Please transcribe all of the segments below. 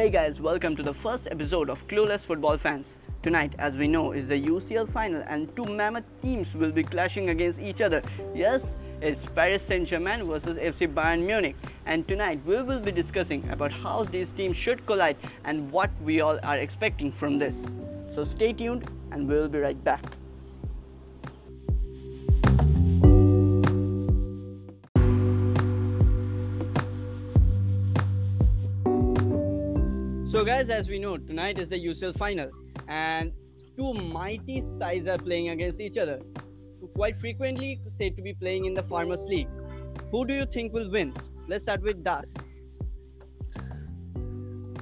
Hey guys, welcome to the first episode of Clueless Football Fans. Tonight, as we know, is the UCL final and two mammoth teams will be clashing against each other. Yes, it's Paris Saint-Germain versus FC Bayern Munich. And tonight, we will be discussing about how these teams should collide and what we all are expecting from this. So stay tuned and we will be right back. So guys, as we know, tonight is the UCL final and two mighty sides are playing against each other, who quite frequently said to be playing in the Farmers League. Who do you think will win? Let's start with Das.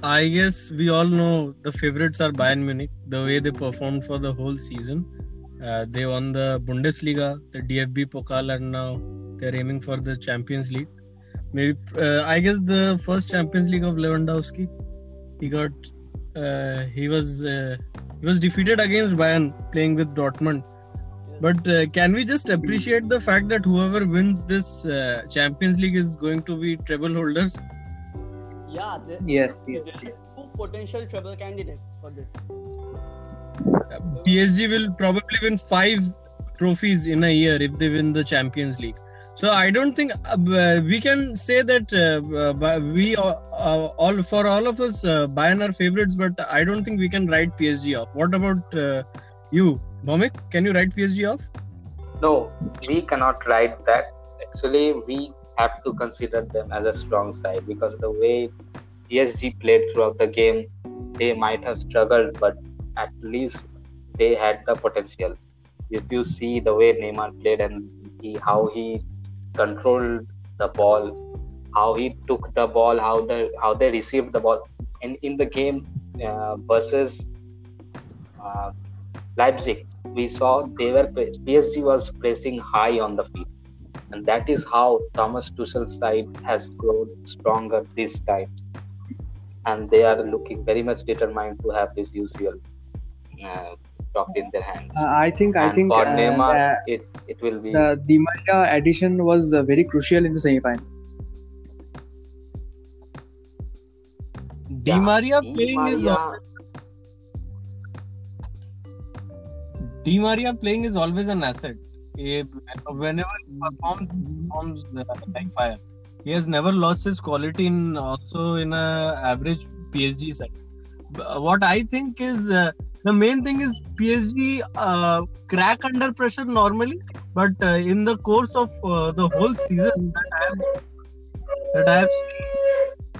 I guess we all know the favorites are Bayern Munich, the way they performed for the whole season. They won the Bundesliga, the DFB Pokal, and now they're aiming for the Champions League. Maybe I guess the first Champions League of Lewandowski. He was defeated against Bayern playing with Dortmund. But can we just appreciate the fact that whoever wins this Champions League is going to be treble holders? Yeah. Yes. Two potential treble candidates for this. PSG will probably win 5 trophies in a year if they win the Champions League. So I don't think we can say that all of us Bayern are favorites, but I don't think we can write PSG off. What about you, Bhomik? Can you write PSG off? No, we cannot write that. Actually, we have to consider them as a strong side because the way PSG played throughout the game, they might have struggled, but at least they had the potential. If you see the way Neymar played and how he controlled the ball, how he took the ball, how they received the ball in the game versus Leipzig, we saw PSG was pressing high on the field, and that is how Thomas Tuchel's side has grown stronger this time, and they are looking very much determined to have this UCL dropped in their hands. I think. For Neymar, it will be. The Di Maria addition was very crucial in the semi-final. Di Maria playing is always an asset. Whenever he performs like fire, he has never lost his quality in a average PSG side. What I think is. The main thing is PSG crack under pressure normally, but in the course of the whole season that I have seen,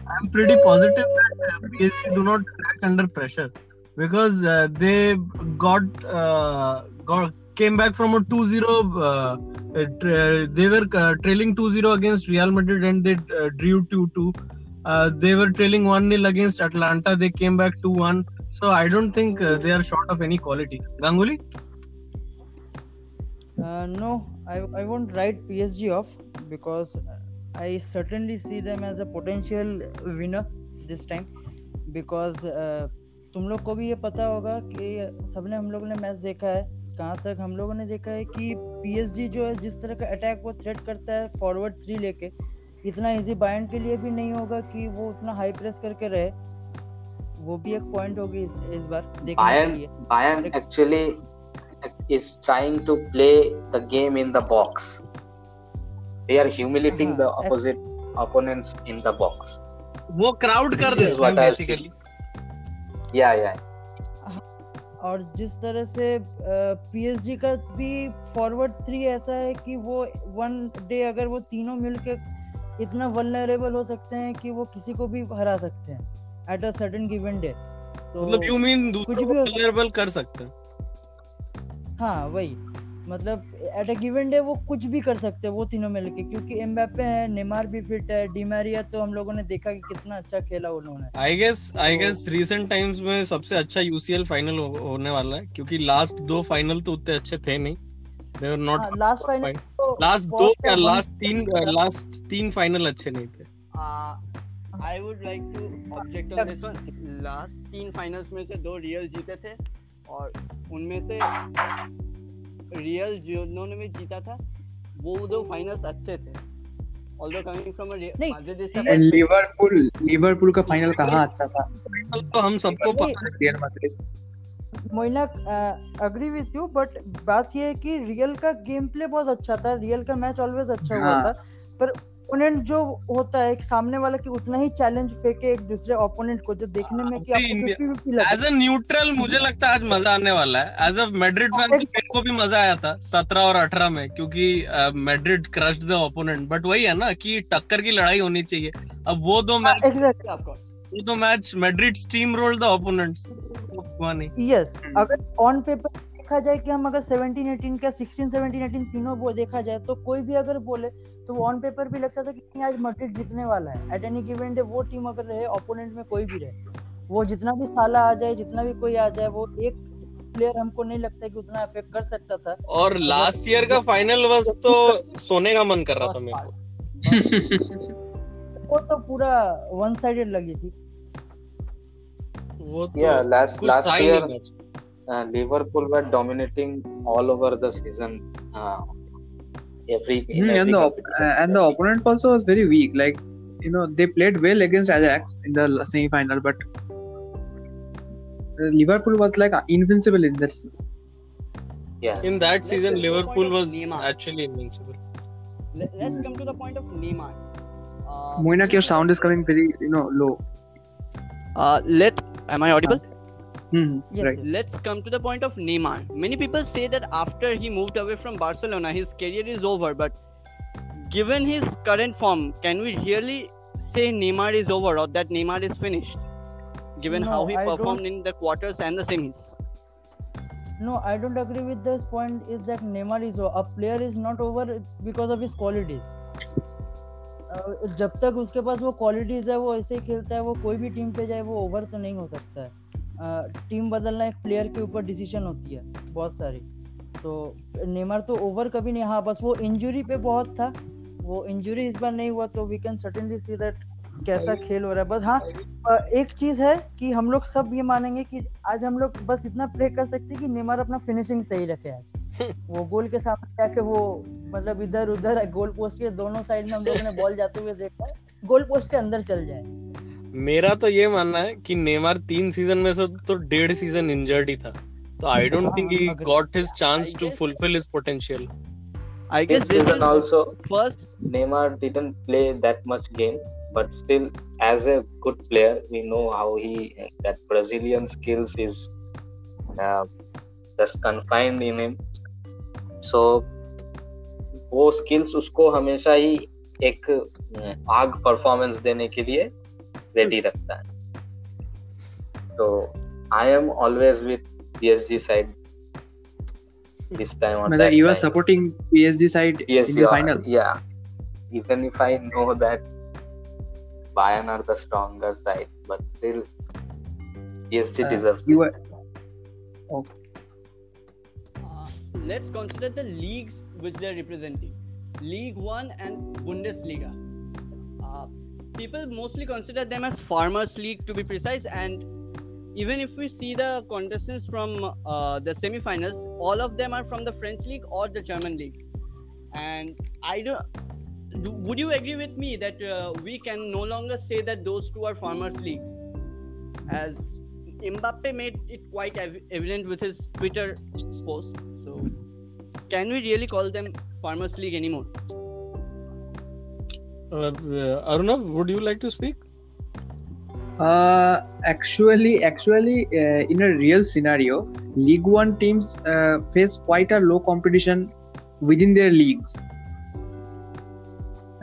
I am pretty positive that PSG do not crack under pressure because they came back from a 2-0. They were trailing 2-0 against Real Madrid and they drew 2-2. They were trailing 1-0 against Atlanta. They came back 2-1. So I don't think they are short of any quality. Ganguly? No, I won't write PSG off because I certainly see them as a potential winner this time because तुम लोग को भी ये पता होगा कि सबने हम लोगों ने मैच देखा है कहाँ तक हम लोगों ने देखा है कि PSG जो है जिस तरह का अटैक वो थ्रेट करता है फॉरवर्ड 3 लेके इतना इजी बायर्न के लिए भी नहीं होगा कि वो उतना हाई प्रेस करके रहे वो भी एक पॉइंट होगी इस बार देखने के लिए Bayern actually is trying to play the game in the box. They are humiliating the opposite opponents in the box. वो crowd कर दे basically. Yeah. और जिस तरह से PSG का भी फॉरवर्ड 3 ऐसा है कि वो वन डे अगर वो तीनों मिलके इतना वल्नरेबल हो सकते हैं कि वो किसी को भी हरा सकते हैं at a certain given day. So, मतलब you mean दूसरों को vulnerable कर सकते हैं? हाँ वही मतलब at a given day वो कुछ भी कर सकते हैं वो तीनों मिलके क्योंकि Mbappe है, Neymar भी fit है, Di Maria तो हम लोगों ने देखा कि कितना अच्छा खेला उन्होंने. I guess recent times में सबसे अच्छा UCL final होने वाला है क्योंकि last 2 final तो उतने अच्छे थे नहीं. They were not. Last 3 final अच्छे नहीं थे. I would like to object on this one. Last 3 finals में से 2 रियल जीते थे और उनमें से रियल जिन्होंने में जीता था वो 2 फाइनल्स अच्छे थे although coming from a Madrid is a Liverpool का फाइनल कहां अच्छा था तो हम सबको पता है real Madrid. Moina agree with you, but बात यह है कि रियल का गेम प्ले बहुत अच्छा था, रियल का मैच ऑलवेज अच्छा हुआ था, पर ओपोनेंट जो होता है सामने वाला कि उतना ही चैलेंज फेंके एक दूसरे ओपोनेंट को, जो देखने में कि आपको 50-50 लगा। एज अ न्यूट्रल मुझे लगता है आज मजा आने वाला है। एज अ मैड्रिड फैन मेरे को भी मजा आया था 17 और 18 में, क्योंकि Madrid crushed the opponent, but वही है ना कि टक्कर की लड़ाई होनी चाहिए। अब वो दो मैच एग्जैक्टली आपको वो दो match Madrid steamrolled the opponents. Yes, अगर ऑन पेपर देखा जाए कि हम अगर 17-18 का 16-17-18 तीनों वो देखा जाए तो कोई भी अगर बोले तो ऑन पेपर भी लगता था कि आज मैड्रिड जीतने वाला है। एट एनी गिवन डे वो टीम अगर रहे, ओपोनेंट में कोई भी रहे, वो जितना भी साला आ जाए, जितना भी कोई आ जाए, वो एक प्लेयर हमको नहीं लगता कि उतना अफेक्ट कर सकता था। और लास्ट ईयर का फाइनल वाज तो सोने का मन कर रहा था मेरे को, वो तो पूरा वन साइडेड लगी थी वो तो। या last year Liverpool were dominating all over the season. And the opponent also was very weak. Like, you know, they played well against Ajax in the semi-final, but Liverpool was like invincible in that season. Yeah. In that season, Liverpool was actually invincible. Let's come to the point of Neymar. Moinak, your sound is coming very, low. Am I audible? Yes, right. Let's come to the point of Neymar. Many people say that after he moved away from Barcelona, his career is over. But given his current form, can we really say Neymar is over or that Neymar is finished? Given how he performed in the quarters and the semis. No, I don't agree with this point. Is that Neymar is over? A player is not over because of his qualities. जब तक उसके पास वो qualities है, वो ऐसे ही खेलता है, वो कोई भी टीम पे जाए, वो over तो नहीं हो सकता है। टीम बदलना एक प्लेयर के ऊपर डिसीजन होती है बहुत सारी, तो नेमार तो ओवर कभी नहीं। हाँ, बस वो इंजरी पे बहुत था, वो इंजरी इस बार नहीं हुआ, तो we can certainly see that कैसा खेल हो रहा है। बस हाँ, एक चीज़ है कि हम लोग सब ये मानेंगे कि आज हम लोग बस इतना प्रे कर सकते हैं कि नेमार अपना फिनिशिंग सही रखे आज। वो गोल के सामने जाके वो मतलब इधर उधर गोल पोस्ट के दोनों साइड में हम लोगों ने बॉल जाते हुए देखा, गोल पोस्ट के अंदर चल जाए। मेरा तो ये मानना है कि नेमार 3 सीजन में से तो 1.5 सीजन इंजर्ड ही था, तो I don't think he got his chance to fulfil his potential. I guess this season also first Neymar didn't play that much game, but still as a good player we know how he that Brazilian skills is just confined in him, so वो skills उसको हमेशा ही एक आग performance देने के लिए ready रखता है। तो I am always with PSG side this time on that. You are supporting PSG side in the final? Yeah, even if I know that Bayern are the stronger side, but still PSG deserves it. Okay, let's consider the leagues which they are representing, league 1 and Bundesliga. People mostly consider them as Farmers League to be precise, and even if we see the contestants from the semi-finals, all of them are from the French League or the German League. And would you agree with me that we can no longer say that those two are Farmers Leagues, as Mbappe made it quite evident with his Twitter post? So can we really call them Farmers League anymore? Arnav, would you like to speak? Actually, in a real scenario, League 1 teams face quite a low competition within their leagues.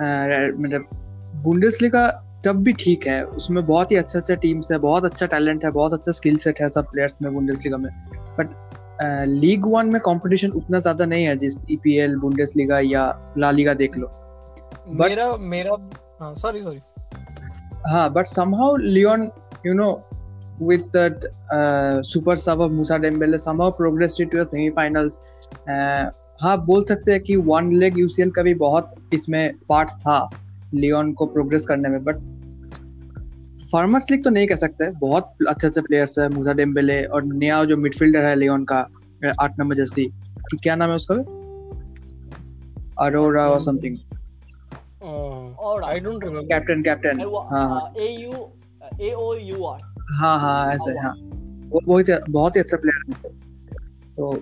मतलब Bundesliga तब भी ठीक है, उसमें बहुत ही अच्छा अच्छा teams है, बहुत अच्छा टैलेंट है, बहुत अच्छा स्किल सेट है सब प्लेयर्स में Bundesliga में, बट League 1 में कंपटीशन उतना ज़्यादा नहीं है जिस EPL, Bundesliga या La Liga देख लो। But, मेरा sorry. हाँ, but somehow Lyon, with that super sub of Moussa Dembele somehow progressed into the semi-finals. हाँ, बोल सकते हैं कि one leg UCL का भी बहुत इसमें पार्ट था Lyon को प्रोग्रेस करने में, but Farmers League तो नहीं कह सकते। बहुत अच्छे अच्छे प्लेयर्स है, Moussa Dembele और नया जो मिडफील्डर है Lyon का 8 नंबर जर्सी, क्या नाम है उसका, अरोरा और समथिंग। और I don't remember captain AOUR हां ऐसा है। वो बहुत ही अच्छा प्लेयर है। तो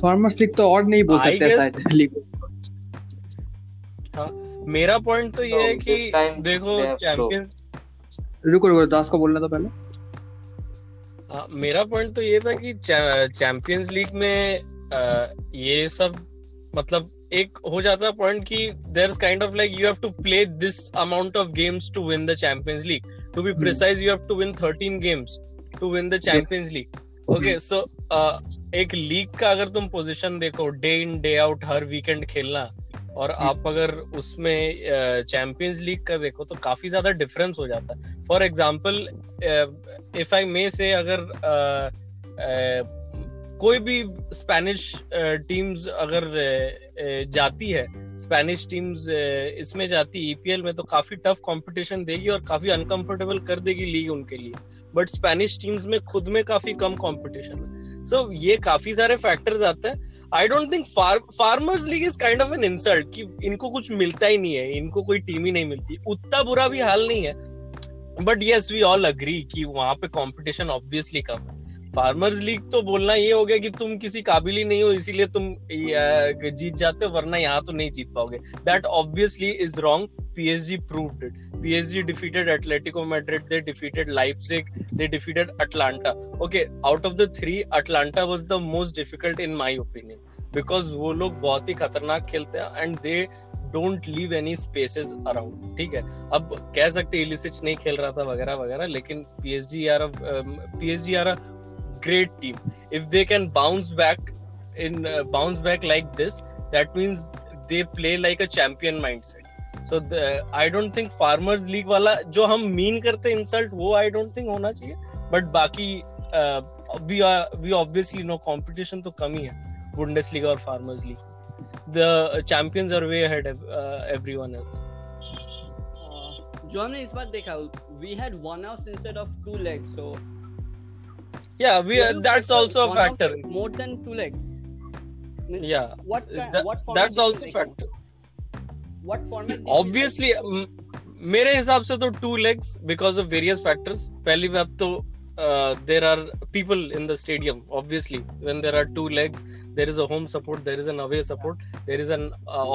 फार्मर्स लीग तो और नहीं बोल सकते शायद लीग। हां मेरा पॉइंट तो ये है कि देखो चैंपियंस रुको दास को बोलना था पहले। मेरा पॉइंट तो ये था कि चैंपियंस लीग में ये सब मतलब एक हो जाता है पॉइंट कि there is kind of like you have to play this amount of games to win the champions league. To be precise you have to win 13 games to win the champions league. Okay so एक league का अगर तुम position देखो day in day out हर weekend खेलना और आप अगर उसमें चैंपियंस लीग का देखो तो काफी ज्यादा डिफरेंस हो जाता है। For example if I may say अगर कोई भी स्पेनिश टीम्स अगर जाती है स्पेनिश टीम्स इसमें जाती EPL में तो काफी टफ कंपटीशन देगी और काफी अनकंफर्टेबल कर देगी लीग उनके लिए। बट स्पेनिश टीम्स में खुद में काफी कम कंपटीशन है। सो ये काफी सारे फैक्टर्स आते हैं। I don't think Farmers League is kind of an insult कि इनको कुछ मिलता ही नहीं है, इनको कोई टीम ही नहीं मिलती। उतना बुरा भी हाल नहीं है। But yes, we all agree कि वहाँ पे competition obviously कम है। Farmers League तो बोलना ये हो गया कि तुम किसी काबिल ही नहीं हो इसीलिए तुम जीत जाते हो वरना यहाँ तो नहीं जीत पाओगे। That obviously is wrong. PSG proved it. PSG defeated Atletico Madrid, they defeated Leipzig, they defeated Atlanta. Okay, out of the three, Atlanta was the most difficult in my opinion because वो लोग बहुत ही खतरनाक खेलते हैं and they don't leave any spaces around. ठीक है, अब कह सकते इलिसिच नहीं खेल रहा था वगैरह वगैरह, लेकिन PSG are a great team. If they can bounce back like this, that means they play like a champion mindset. So I don't think Farmers League वाला जो हम मीन करते इंसल्ट वो I don't think होना चाहिए। But बाकी we obviously know competition तो कम ही है Bundesliga और Farmers League. The champions are way ahead of everyone else. जो हमने इस बार देखा we had one house instead of two legs, so yeah that's also a factor. More than two legs. Yeah. That's also a factor. What format? Obviously, मेरे हिसाब से तो two legs because of various factors. पहली बात तो there are people in the stadium. Obviously, when there are two legs, there is a home support, there is an away support, there is an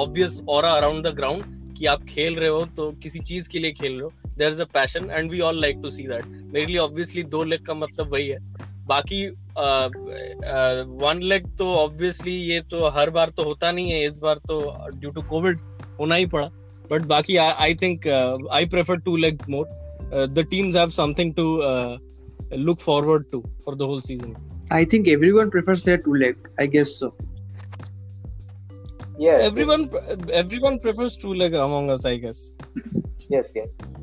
obvious aura around the ground कि आप खेल रहे हो तो किसी चीज के लिए खेल रहे हो. There is a passion and we all like to see that. मेरे लिए obviously दो leg का मतलब वही है. बाकी one leg तो obviously ये तो हर बार तो होता नहीं है. इस बार तो due to COVID होना ही पड़ा. बट बाकी I think I prefer two legs more. The teams have something to look forward to for the whole season. I think everyone prefers their two leg. I guess so. Yes. Everyone prefers two leg among us, I guess. Yes.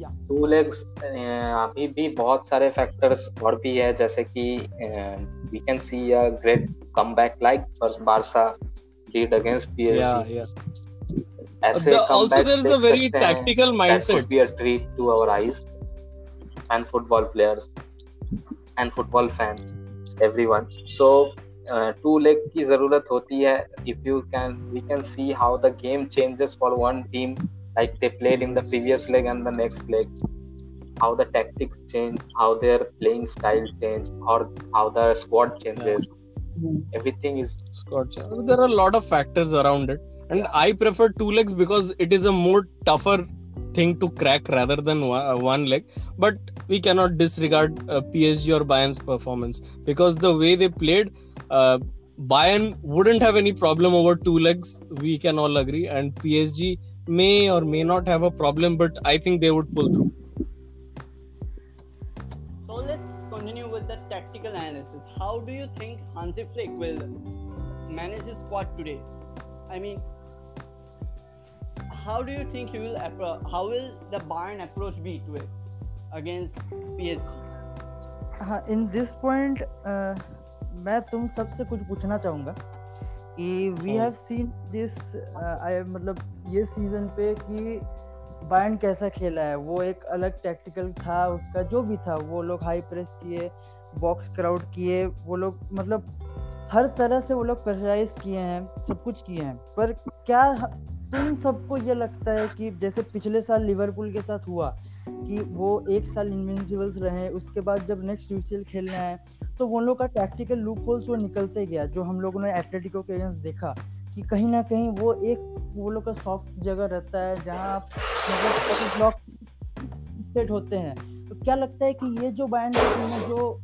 Yeah. Two legs अभी भी बहुत सारे factors और भी है जैसे कि we can see a great comeback like Barca did against PSG. Yeah. Also, there is a very tactical mindset. That could be a treat to our eyes and football players and football fans, everyone. So, two leg की जरूरत होती है. If we can see how the game changes for one team, like they played in the previous leg and the next leg, how the tactics change, how their playing style change, or how the squad changes. Everything is squad change. So there are a lot of factors around it. And I prefer two legs because it is a more tougher thing to crack rather than one leg. But we cannot disregard PSG or Bayern's performance because the way they played, Bayern wouldn't have any problem over two legs. We can all agree. And PSG may or may not have a problem, but I think they would pull through. So let's continue with the tactical analysis. How do you think Hansi Flick will manage his squad today? I mean, how do you think how will the Bayern approach be to it against PSG? In this point, मैं तुम सबसे कुछ पूछना चाहूँगा कि we have seen this मतलब ये season पे कि बायर्न कैसा खेला है. वो एक अलग टैक्टिकल था उसका जो भी था. वो लोग हाई प्रेस किए, बॉक्स क्राउड किए, वो लोग मतलब हर तरह से वो लोग प्रेशराइज किए हैं, सब कुछ किए हैं. पर क्या तो इन सबको ये लगता है कि जैसे पिछले साल लिवरपूल के साथ हुआ कि वो एक साल इनविंसिबल्स रहे, उसके बाद जब नेक्स्ट यूसीएल खेलने आए तो वो लोग का टैक्टिकल लूप होल्स वो निकलते गया, जो हम लोगों ने एटलेटिको के अगेंस्ट देखा कि कहीं ना कहीं वो एक वो लोग का सॉफ्ट जगह रहता है जहां आप मतलब ब्लॉक सेट होते हैं। तो क्या लगता है कि ये जो बायर्न टीम है, जो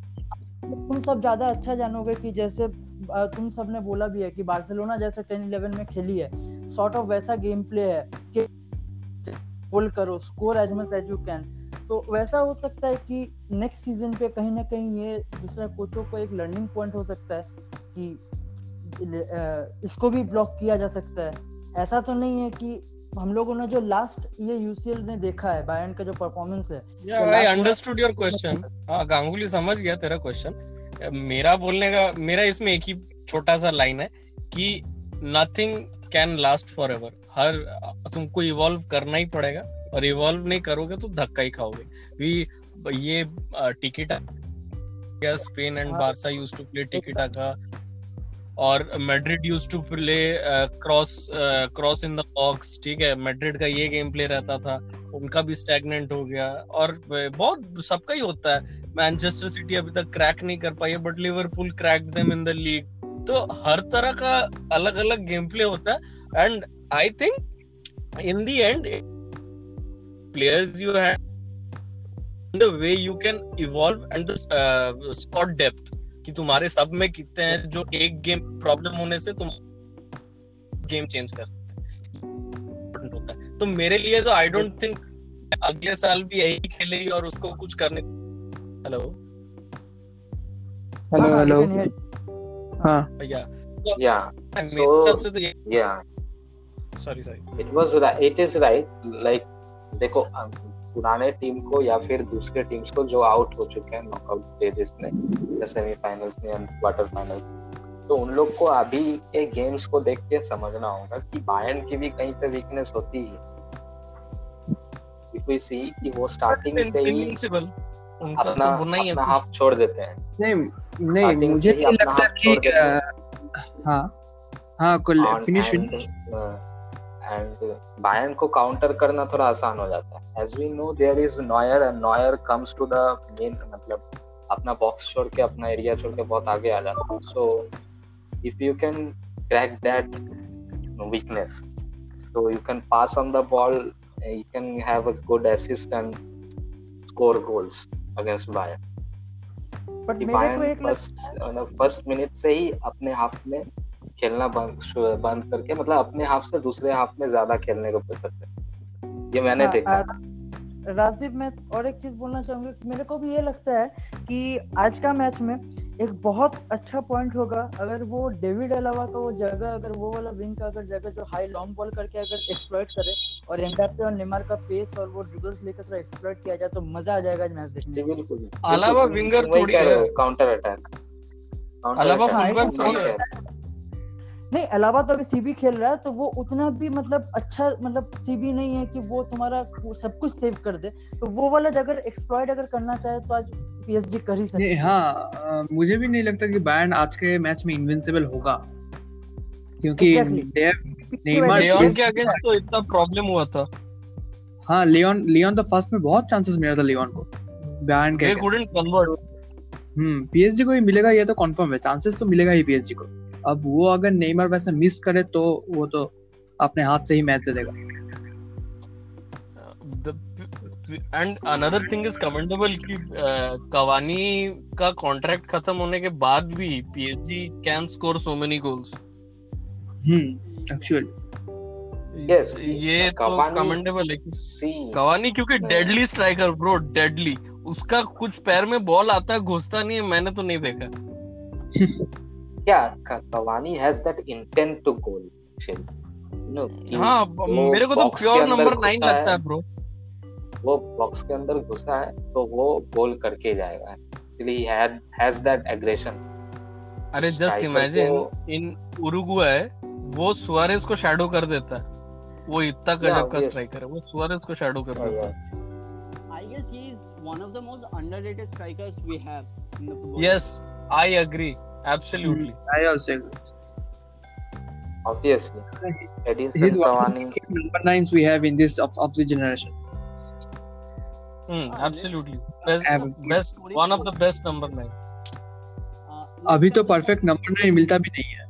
तुम सब ज़्यादा अच्छा जानोगे कि जैसे तुम सब ने बोला भी है कि बार्सिलोना जैसे 10-11 में खेली है, सॉर्ट ऑफ वैसा गेम प्ले है कि गोल करो, score as much as you can, तो वैसा हो सकता है कि नेक्स्ट सीजन पे कहीं ना कहीं ये दूसरा कोचों को एक लर्निंग पॉइंट हो सकता है कि इसको भी ब्लॉक किया जा सकता है। ऐसा तो नहीं है कि हम लोगों ने जो लास्ट ये यूसीएल ने देखा है बायर्न का जो परफॉर्मेंस है। I understood your question. हां, गांगुली समझ गया तेरा क्वेश्चन। मेरा बोलने का मेरा इसमें एक ही छोटा सा लाइन है कि nothing can last forever. हर तुमको इवॉल्व करना ही पड़ेगा, और इवॉल्व नहीं करोगे तो धक्का ही खाओगे। भी ये टिकिटा या Spain and Barca use to play टिकिटा का, और Madrid use to play cross in the box. ठीक है, मैड्रिड का ये गेम प्ले रहता था, उनका भी स्टैग्नेंट हो गया, और बहुत सबका ही होता है। मैनचेस्टर सिटी अभी तक क्रैक नहीं कर पाई है, but Liverpool cracked them in the league. तो हर तरह का अलग अलग गेम प्ले होता है, and I think in the end players you have the way you can evolve and the squad depth कि तुम्हारे सब में कितने हैं जो एक गेम प्रॉब्लम होने से तुम गेम चेंज कर सकते होता है। तो मेरे लिए तो आई डोंट थिंक अगले साल भी यही खेलेगी और उसको कुछ करने। हेलो हेलो हेलो देखो, पुराने टीम को या फिर दूसरे टीम्स को जो आउट हो चुके हैं नॉकआउट स्टेजेस में, सेमीफाइनल्स में, क्वार्टर फाइनल, तो उन लोग को अभी के गेम्स को देख के समझना होगा कि बायर्न की भी कहीं पे वीकनेस होती है। इफ वी सी कि वो स्टार्टिंग से ही अपना हाफ छोड़ देते हैं। नहीं, मुझे नहीं लगता कि हाँ फिनिश एंड बायर्न को काउंटर करना थोड़ा आसान हो जाता है। As we know there is Neuer, and Neuer comes to the main, मतलब अपना बॉक्स छोड़ के, अपना एरिया छोड़ के बहुत आगे आ जाता है। So if you can crack that weakness, so you can pass on the ball, you can have a good assist and score goals against Bayern. But Bayern first minute से ही अपने हाफ में खेलना बंद करके, मतलब अपने हाफ से दूसरे हाफ में ज्यादा खेलने को प्रेफर करते, ये मैंने देखा। राजदीप, मैं और एक चीज बोलना चाहूंगी। मेरे को भी ये लगता है कि आज का मैच में एक बहुत अच्छा पॉइंट होगा अगर वो डेविड अलावा का वो जगह, अगर वो वाला विंग का अगर जगह जो हाई लॉन्ग बॉल करके अगर एक्सप्लॉइट करे, और एम्बापे और नेमार का पेस और वो ड्रिबल्स लेकर थोड़ा एक्सप्लॉइट किया जाए तो मजा आ जाएगा मैच देखने में। बिल्कुल अलावा विंगर थोड़ी काउंटर अटैक, अलावा फुटबॉल थोड़ी नहीं, अलावा तो अभी सीबी खेल रहा है तो वो उतना भी मतलब अच्छा, मतलब सीबी नहीं है कि वो तुम्हारा सब कुछ सेव कर दे, तो वो वाला अगर एक्सप्लॉइट अगर करना चाहे तो आज PSG कर ही सकते। हाँ, मुझे भी नहीं लगता कि बायर्न आज के मैच में इनविंसिबल होगा, क्योंकि नेमार लियोन के अगेंस्ट तो इतना प्रॉब्लम हुआ था। हाँ, लियोन तो फर्स्ट में बहुत चांसेस मिला था लियोन को, बायर्न के couldn't convert। PSG को ही मिलेगा, ये तो कंफर्म है, चांसेस तो मिलेगा ही PSG को। अब वो अगर नेमार वैसा मिस करे तो वो तो अपने हाथ से ही मैच दे देगा। And another thing is commendable कि कवानी का कॉन्ट्रैक्ट खत्म होने के बाद भी PSG can score so many goals. Actually yes, ये कमेंडेबल है कि कवानी, क्योंकि डेडली स्ट्राइकर ब्रो, डेडली, उसका कुछ पैर में बॉल आता है, घुसता नहीं है, मैंने तो नहीं देखा। Cavani has that intent to goal actually. हाँ, मेरे को तो प्योर नंबर 9 लगता है ब्रो। वो बॉक्स के अंदर घुसा है तो वो गोल करके जाएगा एक्चुअली, हैज दैट एग्रेशन। अरे जस्ट इमेजिन, इन उरुग्वे वो सुआरेस को शैडो कर देता है, वो इतना गजब का स्ट्राइकर है, वो सुआरेस को शैडो कर देता है। I guess he is one of the most underrated strikers we have. Yes, I agree, absolutely, I also agree। obviously. Edinson Cavani. Number 9s we have in this of the generation. Absolutely. Best one of the best number 9. अभी तो perfect number 9 मिलता भी नहीं है.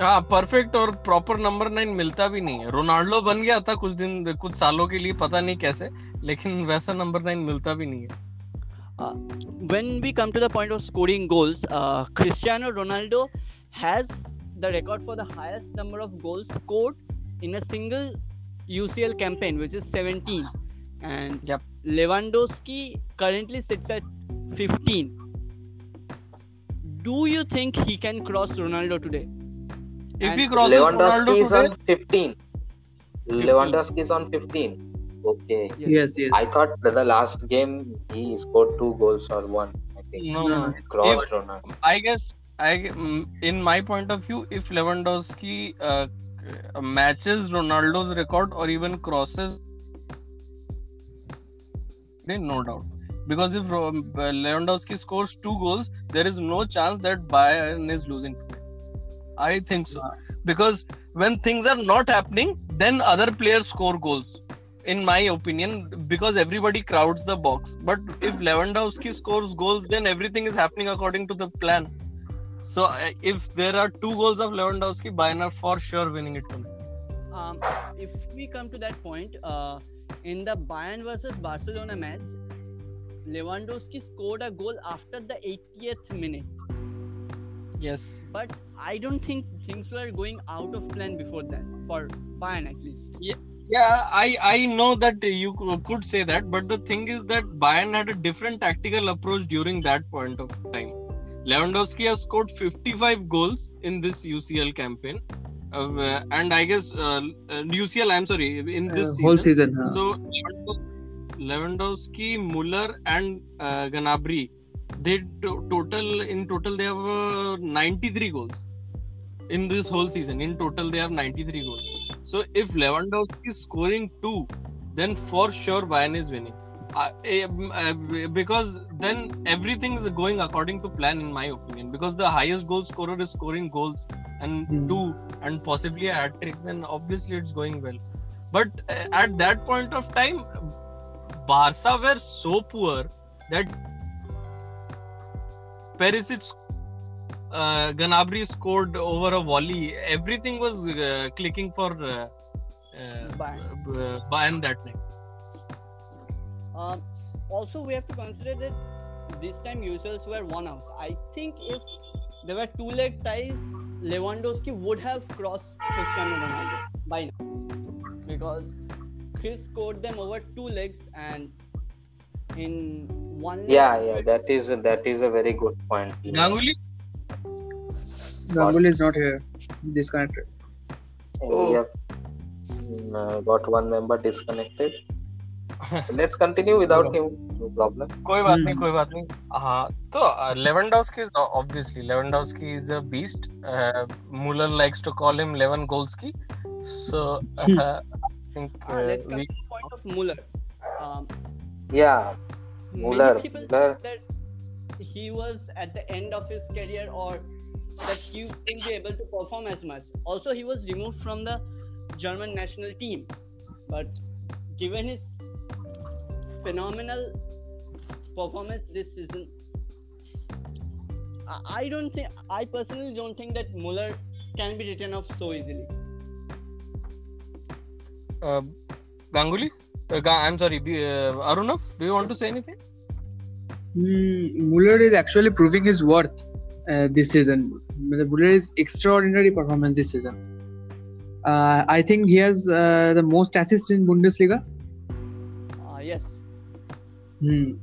हाँ, perfect और proper number 9 मिलता भी नहीं है. रोनाल्डो बन गया था कुछ सालों के लिए, पता नहीं कैसे, लेकिन वैसा नंबर 9 मिलता भी नहीं है. When we come to the point of scoring goals, Cristiano Ronaldo has the record for the highest number of goals scored in a single UCL campaign, which is 17. And yep. Lewandowski currently sits at 15. Do you think he can cross Ronaldo today? If he crosses Ronaldo today, on 15. Lewandowski is on 15. Okay. Yes. I thought that the last game he scored 2 goals or 1. I think. No. Crossed Ronaldo. I guess, in my point of view, if Lewandowski matches Ronaldo's record or even crosses, no doubt. Because if Lewandowski scores 2 goals, there is no chance that Bayern is losing today. I think so. Because when things are not happening, then other players score goals. In my opinion, because everybody crowds the box. But if Lewandowski scores goals, then everything is happening according to the plan. So if there are 2 goals of Lewandowski, Bayern are for sure winning it tonight. If we come to that point, in the Bayern versus Barcelona match, Lewandowski scored a goal after the 80th minute. Yes. But I don't think things were going out of plan before that, for Bayern at least. Yeah, I know that you could say that, but the thing is that Bayern had a different tactical approach during that point of time. Lewandowski has scored 55 goals in this UCL campaign, and I guess UCL, I'm sorry, in this season. Whole season. Huh? So Lewandowski, Müller, and Gnabry, they in total they have 93 goals. In this whole season, in total, they have 93 goals. So, if Lewandowski is scoring 2, then for sure Bayern is winning. Because then everything is going according to plan, in my opinion. Because the highest goal scorer is scoring goals and 2 and possibly a hat-trick, then obviously it's going well. But at that point of time, Barca were so poor that Perisic, Gnabry scored over a volley. Everything was clicking for Bayern that night. Also, we have to consider that this time UCLs were 1 out. I think if there were 2-leg ties, Lewandowski would have crossed Cristiano Ronaldo by now, because Chris scored them over 2 legs and in 1 leg. Yeah, that is a very good point. Ganguly. Gnabry is not here. Disconnected. Yep. Got one member disconnected. Let's continue without him. No problem. कोई बात नहीं. हाँ, तो Lewandowski is a beast. Müller likes to call him Lewandowski. So I think let's come to the point of Müller. Müller. That he was at the end of his career, or that he wouldn't be able to perform as much. Also, he was removed from the German national team. But given his phenomenal performance this season, I personally don't think that Müller can be written off so easily. Ganguly? I'm sorry, Arunov, do you want to say anything? Müller is actually proving his worth. This season, the Müller is extraordinary performance this season. I think he has the most assists in Bundesliga. Yes.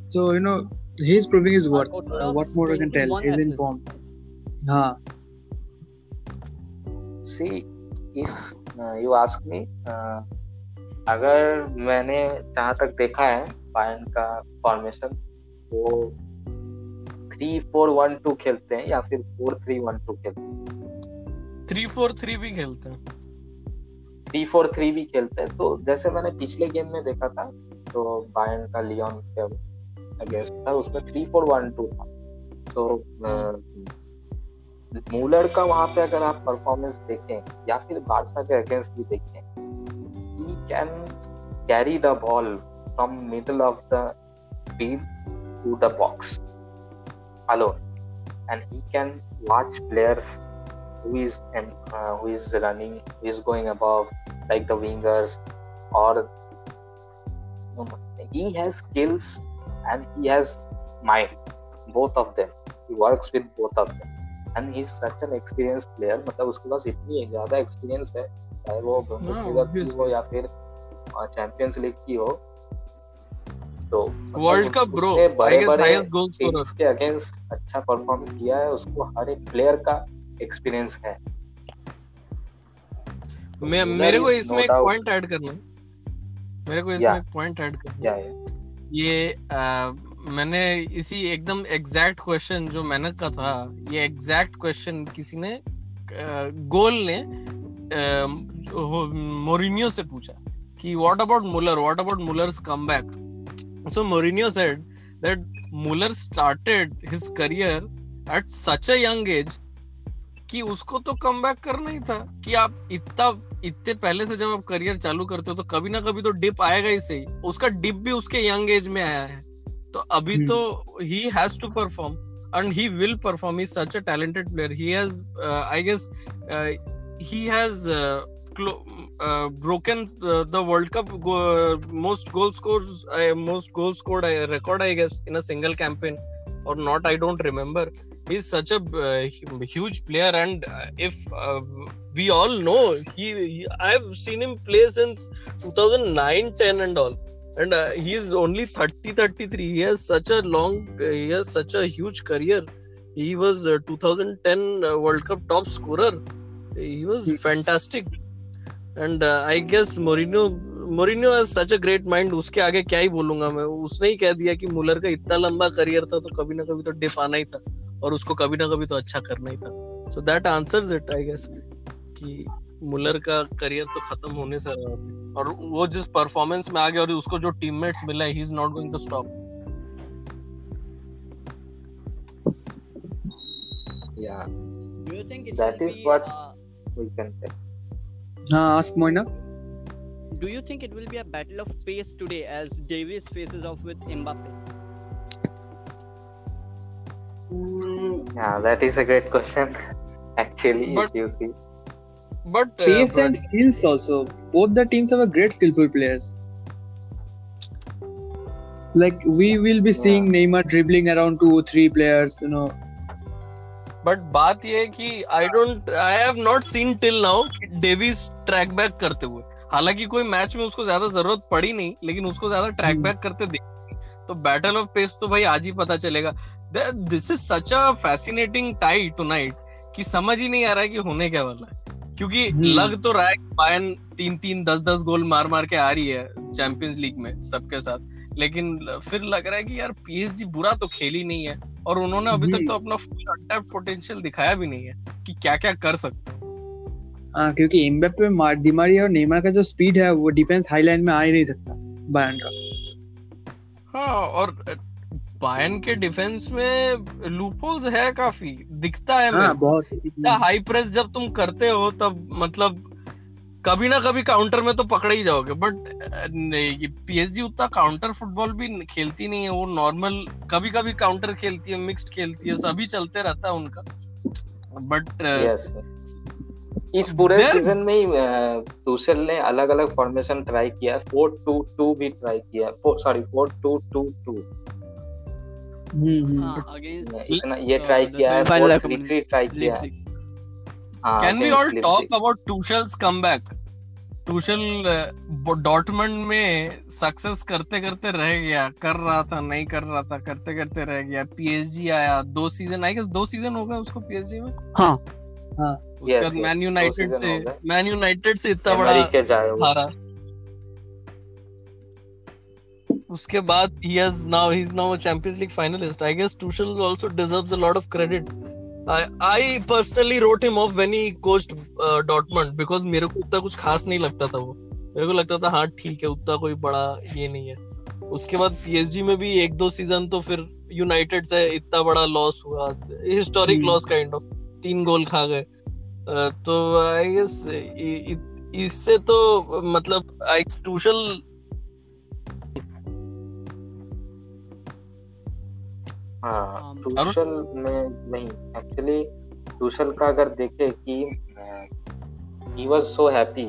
So he is proving his worth. What more I can tell? He's in form. Huh. See, if you ask me, अगर मैंने जहाँ तक देखा है Bayern का formation, वो 3-4-1-2 खेलते हैं या फिर 4-3-1-2 खेलते हैं, 3-4-3 भी खेलते हैं, 3-4-3 भी खेलते हैं. तो जैसे मैंने पिछले गेम में देखा था, तो बायर्न का लियोन के अगेंस्ट था, उसमें 3-4-1-2 था. तो मूलर का वहां पे अगर आप परफॉर्मेंस देखें या फिर बार्सा के अगेंस्ट भी देखें, he can carry the ball from middle of the field to the box alone, and he can watch players who is running, who is going above, like the wingers, or he has skills and he has mind, both of them. He works with both of them. And he's such an experienced player. मतलब उसके पास इतनी ज़्यादा experience है, चाहे वो Bundesliga की हो या फिर चैंपियंस लीग की हो, तो वर्ल्ड कप ब्रो बड़े-बड़े टीम्स के अगेंस्ट अच्छा परफॉर्म किया है, उसको हर एक प्लेयर का एक्सपीरियंस है। मेरे को इसमें एक पॉइंट ऐड करना है, ये मैंने इसी एकदम एग्जैक्ट क्वेश्चन जो मेहनत का था, ये एग्जैक्ट क्वेश्चन किसी ने गोल ने मोरिनियो से पूछा कि what about Muller's comeback. So Mourinho said that Muller started his career at such a young age कि उसको तो कमबैक करना ही था, कि आप इतने पहले से जब आप करियर चालू करते हो तो कभी ना कभी तो डिप आएगा ही सही। उसका डिप भी उसके यंग एज में आया है, तो अभी तो he has to perform and he will perform. He's such a talented player. He has, I guess, he has broken the World Cup most goal scored record, I guess, in a single campaign or not, I don't remember. He's such a huge player, and if we all know, he I've seen him play since 2009-10 and all. And he is only 33. He has such a huge career. He was 2010 World Cup top scorer. He was fantastic. And I guess Mourinho has such a great mind. उसके आगे क्या ही बोलूँगा मैं? उसने ही कह दिया कि Muller का इतना लंबा करियर था तो कभी ना कभी तो डिप आना ही था और उसको कभी ना कभी तो अच्छा करना ही था। So that answers it, I guess. कि मुलर का करियर तो खत्म होने से और वो जिस परफॉर्मेंस में आ गया और उसको जो टीममेट्स मिला है, he is not going to stop. या do you think that is what we can say. हां, ask Moina, do you think it will be a battle of pace today as Davies faces off with Mbappe? Yeah, that is a great question actually, if you see. But pace and skills also. Both the teams have a great skillful players. Like we will be seeing Neymar dribbling around 2-3 players, you know. But बात ये है कि I have not seen till now Davies track back करते हुए. हालांकि कोई match में उसको ज्यादा जरूरत पड़ी नहीं, लेकिन उसको ज्यादा ट्रैक बैक करते देखे। तो बैटल ऑफ पेस तो भाई आज ही पता चलेगा। This is such a fascinating tie tonight कि समझ ही नहीं आ रहा है कि होने क्या वाला है, क्योंकि लग तो रहा है बायर्न 3-10 गोल मार के आ रही है चैंपियंस लीग में सबके साथ, लेकिन फिर लग रहा है कि यार PSG बुरा तो खेल ही नहीं है और उन्होंने अभी तक तो अपना फुल अनटैप्ड पोटेंशियल दिखाया भी नहीं है कि क्या-क्या कर सकते हैं। हां, क्योंकि एम्बापे, डी मारिया और नेमार का जो स्पीड है वो डिफेंस हाई लाइन में आ ही नहीं सकता बायर्न का। हां, और बायर्न के डिफेंस में लूपहोल्स है काफी, दिखता है। हाँ, बहुत इतना हाई प्रेस जब तुम करते हो तब मतलब कभी ना कभी काउंटर में तो पकड़े ही जाओगे, बट PSG उतना काउंटर फुटबॉल भी खेलती नहीं है। वो नॉर्मल कभी कभी काउंटर खेलती है, मिक्स्ड खेलती है, सभी चलते रहता है उनका। बट इस पूरे सीजन में ही तुशेल ने अलग अलग फॉर्मेशन ट्राई किया, 4-2-2 भी ट्राई किया, 4-2-2-2 ये ट्राई किया है, 4-3-3 ट्राई किया है। Can we all talk about Tuchel's comeback? Tuchel Dortmund में सक्सेस करते करते रह गया, कर रहा था नहीं कर रहा था, करते करते रह गया। PSG आया, 2 सीजन आई गेस, 2 सीजन हो गया उसको PSG में। हां हां, उसके बाद मैन यूनाइटेड से इतना बड़ा, उसके बाद he is now a Champions League finalist. I guess Tuchel also deserves a lot of credit. I personally wrote him off when he coached Dortmund because मेरे को उतना कुछ खास नहीं लगता था वो। मेरे को लगता था हाँ ठीक है, उतना कोई बड़ा ये नहीं है। उसके बाद PSG में भी 1-2 सीजन, तो फिर यूनाइटेड से इतना बड़ा लॉस हुआ, हिस्टोरिक लॉस काइंड ऑफ, तीन गोल खा गए। तो आई गेस इससे तो मतलब टूशल नहीं, एक्चुअली टूशल का अगर देखे कि he was so happy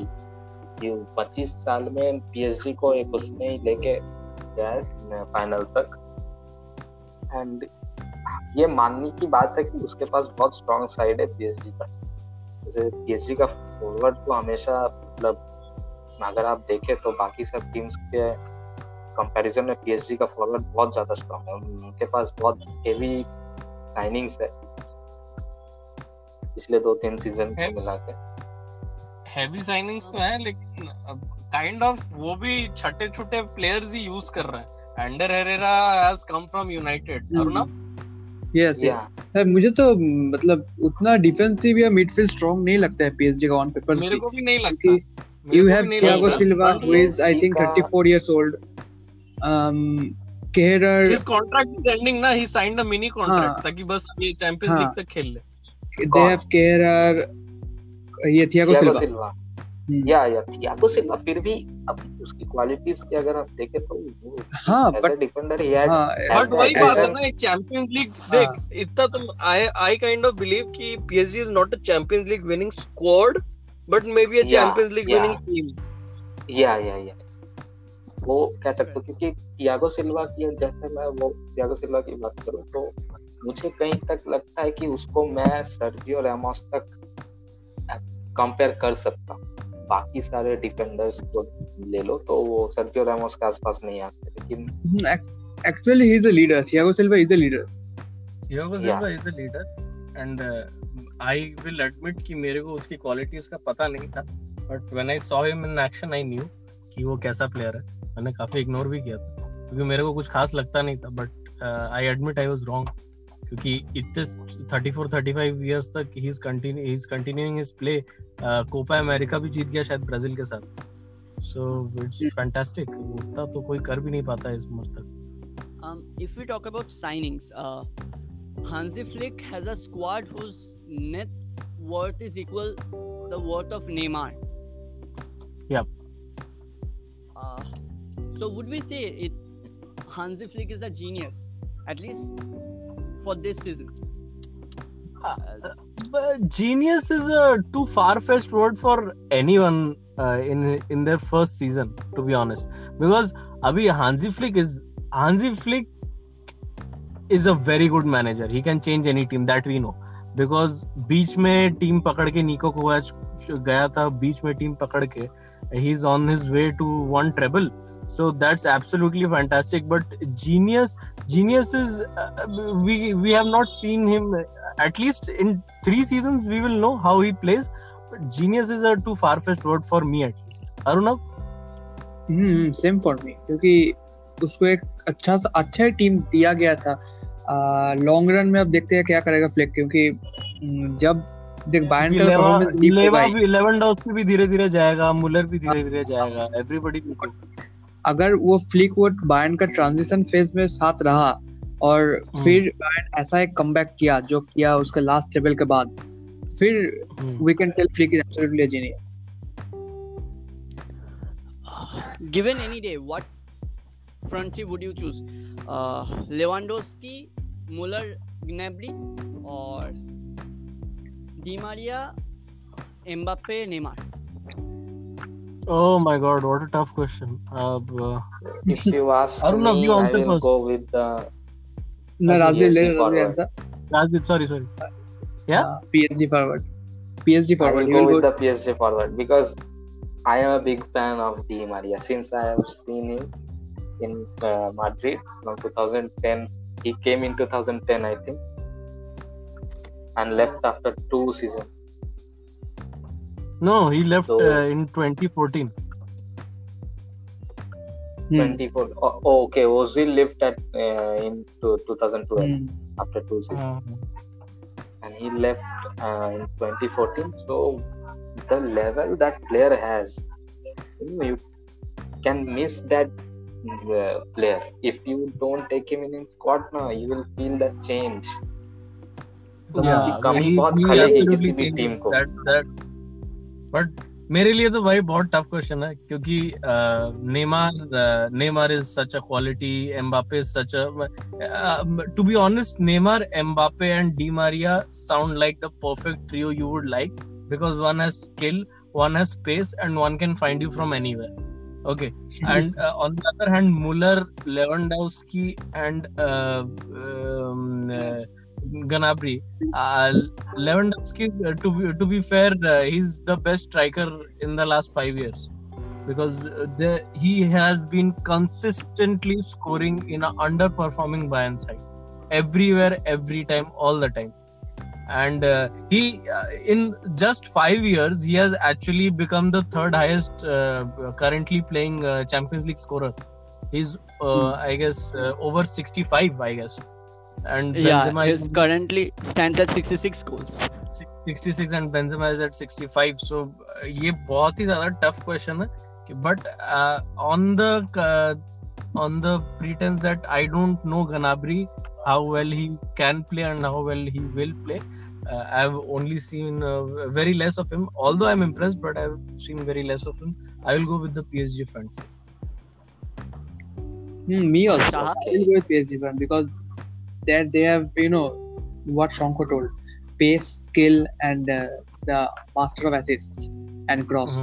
कि 25 साल में PSG को एक उसने ही लेके गया फाइनल तक। एंड ये मानने की बात है कि उसके पास बहुत स्ट्रॉन्ग साइड है PSG का। जैसे PSG का फॉरवर्ड तो हमेशा मतलब अगर आप देखें तो बाकी सब टीम्स के कंपैरिजन में PSG का फॉरवर्ड बहुत ज़्यादा स्ट्रॉन्ग है, उनके पास बहुत हेवी साइनिंग्स है पिछले 2-3 सीजन को मिला के। हैवी साइनिंग्स तो हैं, लेकिन काइंड ऑफ वो भी छठे छोटे प्लेयर्स ही यूज कर रहे हैं। Ander Herrera has come from United, ना? यस, या मुझे तो मतलब उतना डिफेंसिव या मिडफील्ड स्ट्रांग नहीं लगता है पीएसजी का ऑन पेपर। मेरे को भी नहीं लगता। You have Thiago Silva who is I think 34 years old. केरर हिज कॉन्ट्रैक्ट इज एंडिंग ना, he signed a mini contract ताकि बस ये चैंपियंस लीग तक खेल ले। दे हैव केरर, ये थियागो सिल्वा या थियागो सिल्वा फिर भी अब उसकी क्वालिटीज की अगर आप देखें तो हां बट डिफेंडर ही है। बट वही बात है ना, एक चैंपियंस लीग देख इतना तो आई काइंड ऑफ बिलीव कि PSG is not a Champions League winning squad but maybe a Champions League winning team. या वो कह सकते हो क्योंकि थियागो सिल्वा की जैसे मैं वो थियागो सिल्वा की बात करूं तो मुझे कहीं तक लगता है कि उसको मैं सर्जियो रामोस तक कंपेयर कर सकता। बाकी सारे डिफेंडर्स को ले लो तो वो सर्जियो रामोस के आसपास नहीं आते, लेकिन actually he is a leader. Thiago Silva is a leader, Thiago Silva is a leader. And I will admit कि मेरे को उसकी क्वालिटीज का पता नहीं था, but when I saw him in action I knew कि वो कैसा प्लेयर है। मैंने काफी इग्नोर भी किया था क्योंकि मेरे को कुछ खास लगता नहीं था, but I admit I was wrong क्योंकि इतने 34-35 इयर्स तक he is continuing his play. Copa America भी जीत गया शायद ब्राजील के साथ, सो इट्स फैंटास्टिक। उतना तो कोई कर भी नहीं पाता इस उम्र तक। If we talk about signings, Hansi Flick has a squad whose net worth is equal the worth of Neymar. या so would we say Hansi Flick is a genius at least for this season? Genius is a too far-fetched word for anyone in their first season, to be honest, because abhi Hansi Flick is a very good manager. He can change any team, that we know, because बीच में team पकड़ के निको कोवाच गया था, बीच में team पकड़ के he's on his way to one treble, so that's absolutely fantastic. But genius is we have not seen him, at least in 3 seasons we will know how he plays, but genius is a too far-fetched word for me at least. Arunav? Same for me, क्योंकि उसको एक अच्छा team दिया गया था। Long run में आप देखते हैं क्या करेगा फ्लिक, क्योंकि जब देख बायर्न का परफॉर्मेंस लीक होगा, लेवेंडोव्स्की भी धीरे-धीरे जाएगा, मुलर भी धीरे-धीरे जाएगा, एवरीबॉडी। अगर वो फ्लिक वो बायर्न का ट्रांजिशन फेज में साथ रहा और फिर बायर्न ऐसा एक कमबैक किया जो किया उसके लास्ट टेबल के बाद, फिर we can tell Flick is absolutely genius. Given any day, what front three would you choose? Lewandowski, Muller, Gnabry और Di Maria, Mbappe, Neymar. Oh my God, what a tough question. If you ask me, I will go with the... No, Rajdip answer. Rajdip, sorry. Yeah? PSG forward. I will go with the PSG forward because I am a big fan of Di Maria. Since I have seen him in Madrid from 2010, he came in 2010, I think. And left after 2 seasons. No, he left in 2014. 2014. Oh, okay, Ozil left at in 2012 after 2 seasons, and he left in 2014. So the level that player has, you can miss that player if you don't take him in squad. Now you will feel that change. उसकी बहुत खलेगी किसी भी team को। But मेरे लिए तो भाई बहुत टफ क्वेश्चन है, क्योंकि Neymar is such a quality, Mbappe is such a, to be honest Neymar, Mbappe and Di Maria sound like the perfect trio you would like, because one has skill, one has pace, and one can find you from anywhere. Okay. And on the other hand, Müller, Lewandowski, and Gnabry. Lewandowski, to be fair, he's the best striker in the last 5 years because he has been consistently scoring in an underperforming Bayern side. Everywhere, every time, all the time. And he, in just 5 years, he has actually become the third highest currently playing Champions League scorer. He's, I guess, over 65, I guess. And Benzema is currently stands at 66 goals. 66 and Benzema is at 65. So, ये बहुत ही ज़्यादा tough question है. But on the pretense that I don't know Gnabry, how well he can play and how well he will play. I've only seen very less of him. Although I'm impressed, but I've seen very less of him. I will go with the PSG front. Me also. I will go with PSG front because they have, you know, what Shonko told. Pace, skill and the master of assists and cross.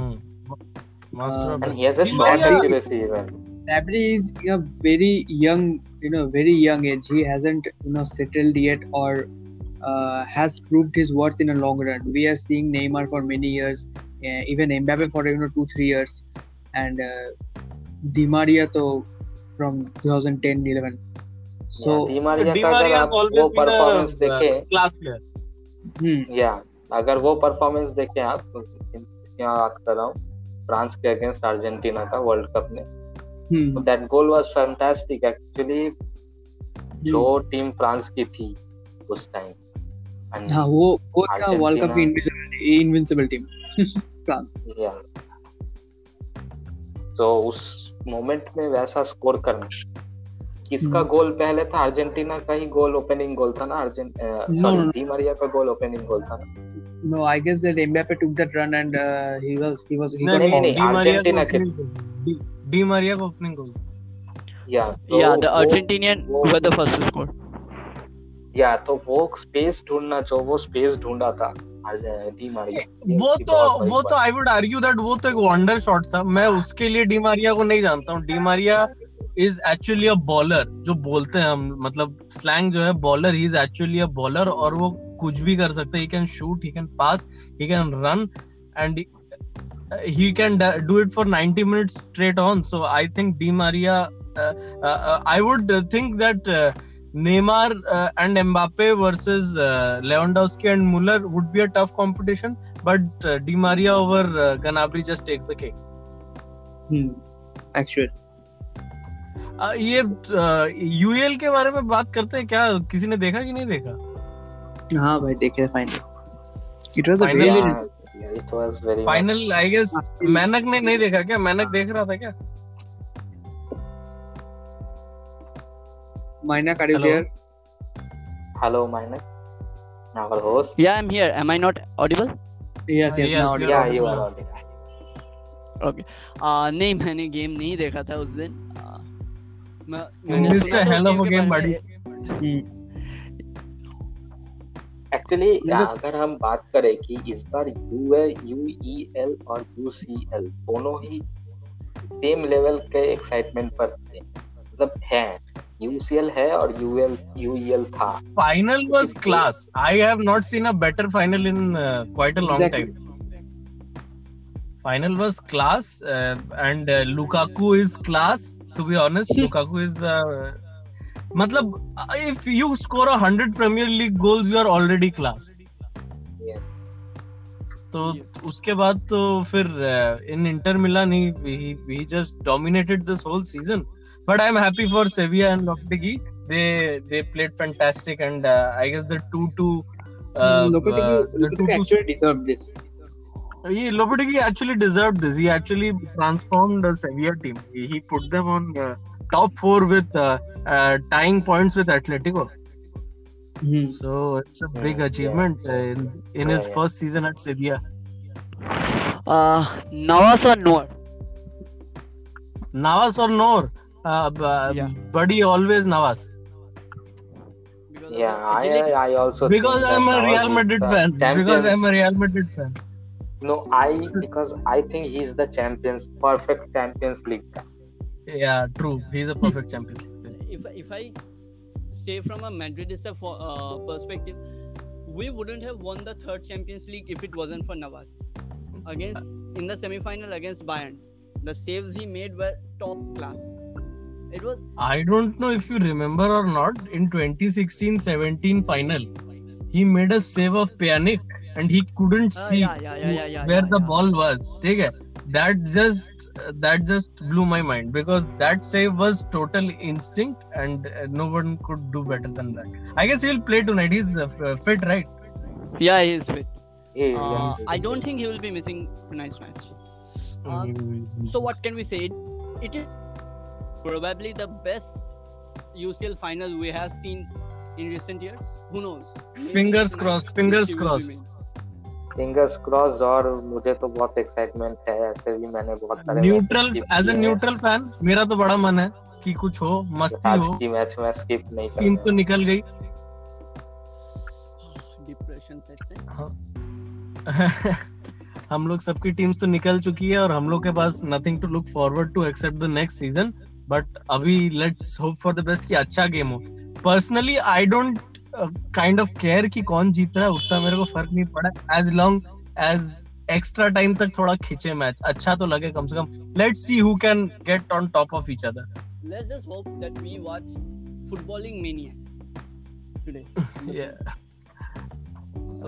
Master of assists. And he has a short accuracy even. Gnabry is a very young age. He hasn't, settled yet or has proved his worth in a long run. We are seeing Neymar for many years, even Mbappe for 2-3 years, and Di Maria to from 2010-11. So Di Maria always been performance a class player. Yeah, अगर वो performance देखें आप, यहाँ बात कर रहा हूँ France के अगेंस्ट अर्जेंटीना का वर्ल्ड कप में. That goal was fantastic actually. जो टीम फ्रांस की थी उस टाइम, हां वो था world cup invincible team France, या तो उस मोमेंट में वैसा स्कोर करना. किसका गोल पहले था? अर्जेंटीना का ही गोल ओपनिंग गोल था ना, डी मारिया का गोल ओपनिंग गोल था ना. No, I guess that Mbappe took that run and he got Argentina Di Maria opening goal. Yeah. So yeah, the Argentinian were the first to score. Yeah, तो वो space ढूंढना, जो वो space ढूंढा था Di Maria. वो तो I would argue that वो तो एक wonder shot था. मैं उसके लिए Di Maria को नहीं जानता हूँ. Di Maria is actually a baller, जो बोलते हैं हम, मतलब slang जो है baller. He is actually a baller और वो कुछ भी कर सकता है. He can shoot, he can pass, he can run, and he can do it for 90 minutes straight on. So I think Di Maria. I would think that Neymar and Mbappe versus Lewandowski and Müller would be a tough competition, but Di Maria over Gnabry just takes the cake. Actually. ये UEL के बारे में बात करते हैं क्या? किसी ने देखा कि नहीं देखा? हाँ भाई देखे final. It was a really it was very final. I guess Mainak ने नहीं देखा क्या? मैनक देख रहा था क्या? मैनक, are you there? Hello मैनक, our host. Yeah, I'm here. Am I not audible? Yes, now audible. Yeah, you are audible. Okay. नहीं, मैंने गेम नहीं देखा था उस दिन. Mr. Hell of a game buddy. Actually अगर हम बात करें कि इस बार UEL और UCL दोनों ही सेम लेवल के एक्साइटमेंट पर थे, मतलब हैं. UCL है और UEL था. Final was class. I have not seen a better final in quite a long time. Final was class and Lukaku is class. To be honest Lukaku is, मतलब if you score 100 Premier League goals you are already class. तो उसके बाद तो फिर in Inter Milan he just dominated this whole season. But I'm happy for Sevilla and Lopetegui. They played fantastic and I guess the 2-2. Lopetegui actually deserved this. Lopetegui actually deserved this. He actually transformed the Sevilla team. He put them on top 4 with tying points with Atletico. So it's a big achievement in his first season at Sevilla. Navas or Neuer? Buddy always Navas. Yeah, I also. Because I'm a Real Madrid fan. No, I think he's the perfect Champions League guy. Yeah, true. He's a perfect Champions League player. If I say from a Madridista perspective, we wouldn't have won the third Champions League if it wasn't for Navas. In the semi-final against Bayern, the saves he made were top class. It was. I don't know if you remember or not. In 2016-17 final, he made a save of Pjanic, and he couldn't see where the ball was. Okay? That just blew my mind, because that save was total instinct, and no one could do better than that. I guess he'll play tonight. He's fit, right? Yeah, he is fit. I don't think he will be missing tonight's match. So what can we say? It is probably the best UCL final we have seen in recent years. Who knows? Fingers crossed. और मुझे तो बहुत excitement है, ऐसे भी मैंने बहुत सारे neutral as a neutral fan मेरा तो बड़ा मन है कि कुछ हो, मस्ती हो। आज की मैच में स्किप नहीं करूंगा। टीम तो निकल गई। डिप्रेशन से हम लोग सबकी टीम्स तो निकल चुकी है और हम लोग के पास nothing to look forward to except the next season, but अभी let's hope for the best कि अच्छा गेम हो। Personally I don't kind of care कि कौन जीत रहा है, उतना मेरे को फर्क नहीं पड़ा, as long as extra time तक थोड़ा खींचे मैच, अच्छा तो लगे कम से कम। Let's see who can get on top of each other. Let's just hope that we watch footballing mania today. या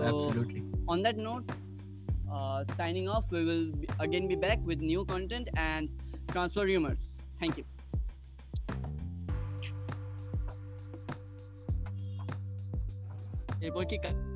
absolutely. On that note, signing off, we will again be back with new content and transfer rumors. Thank you. Hey, boy,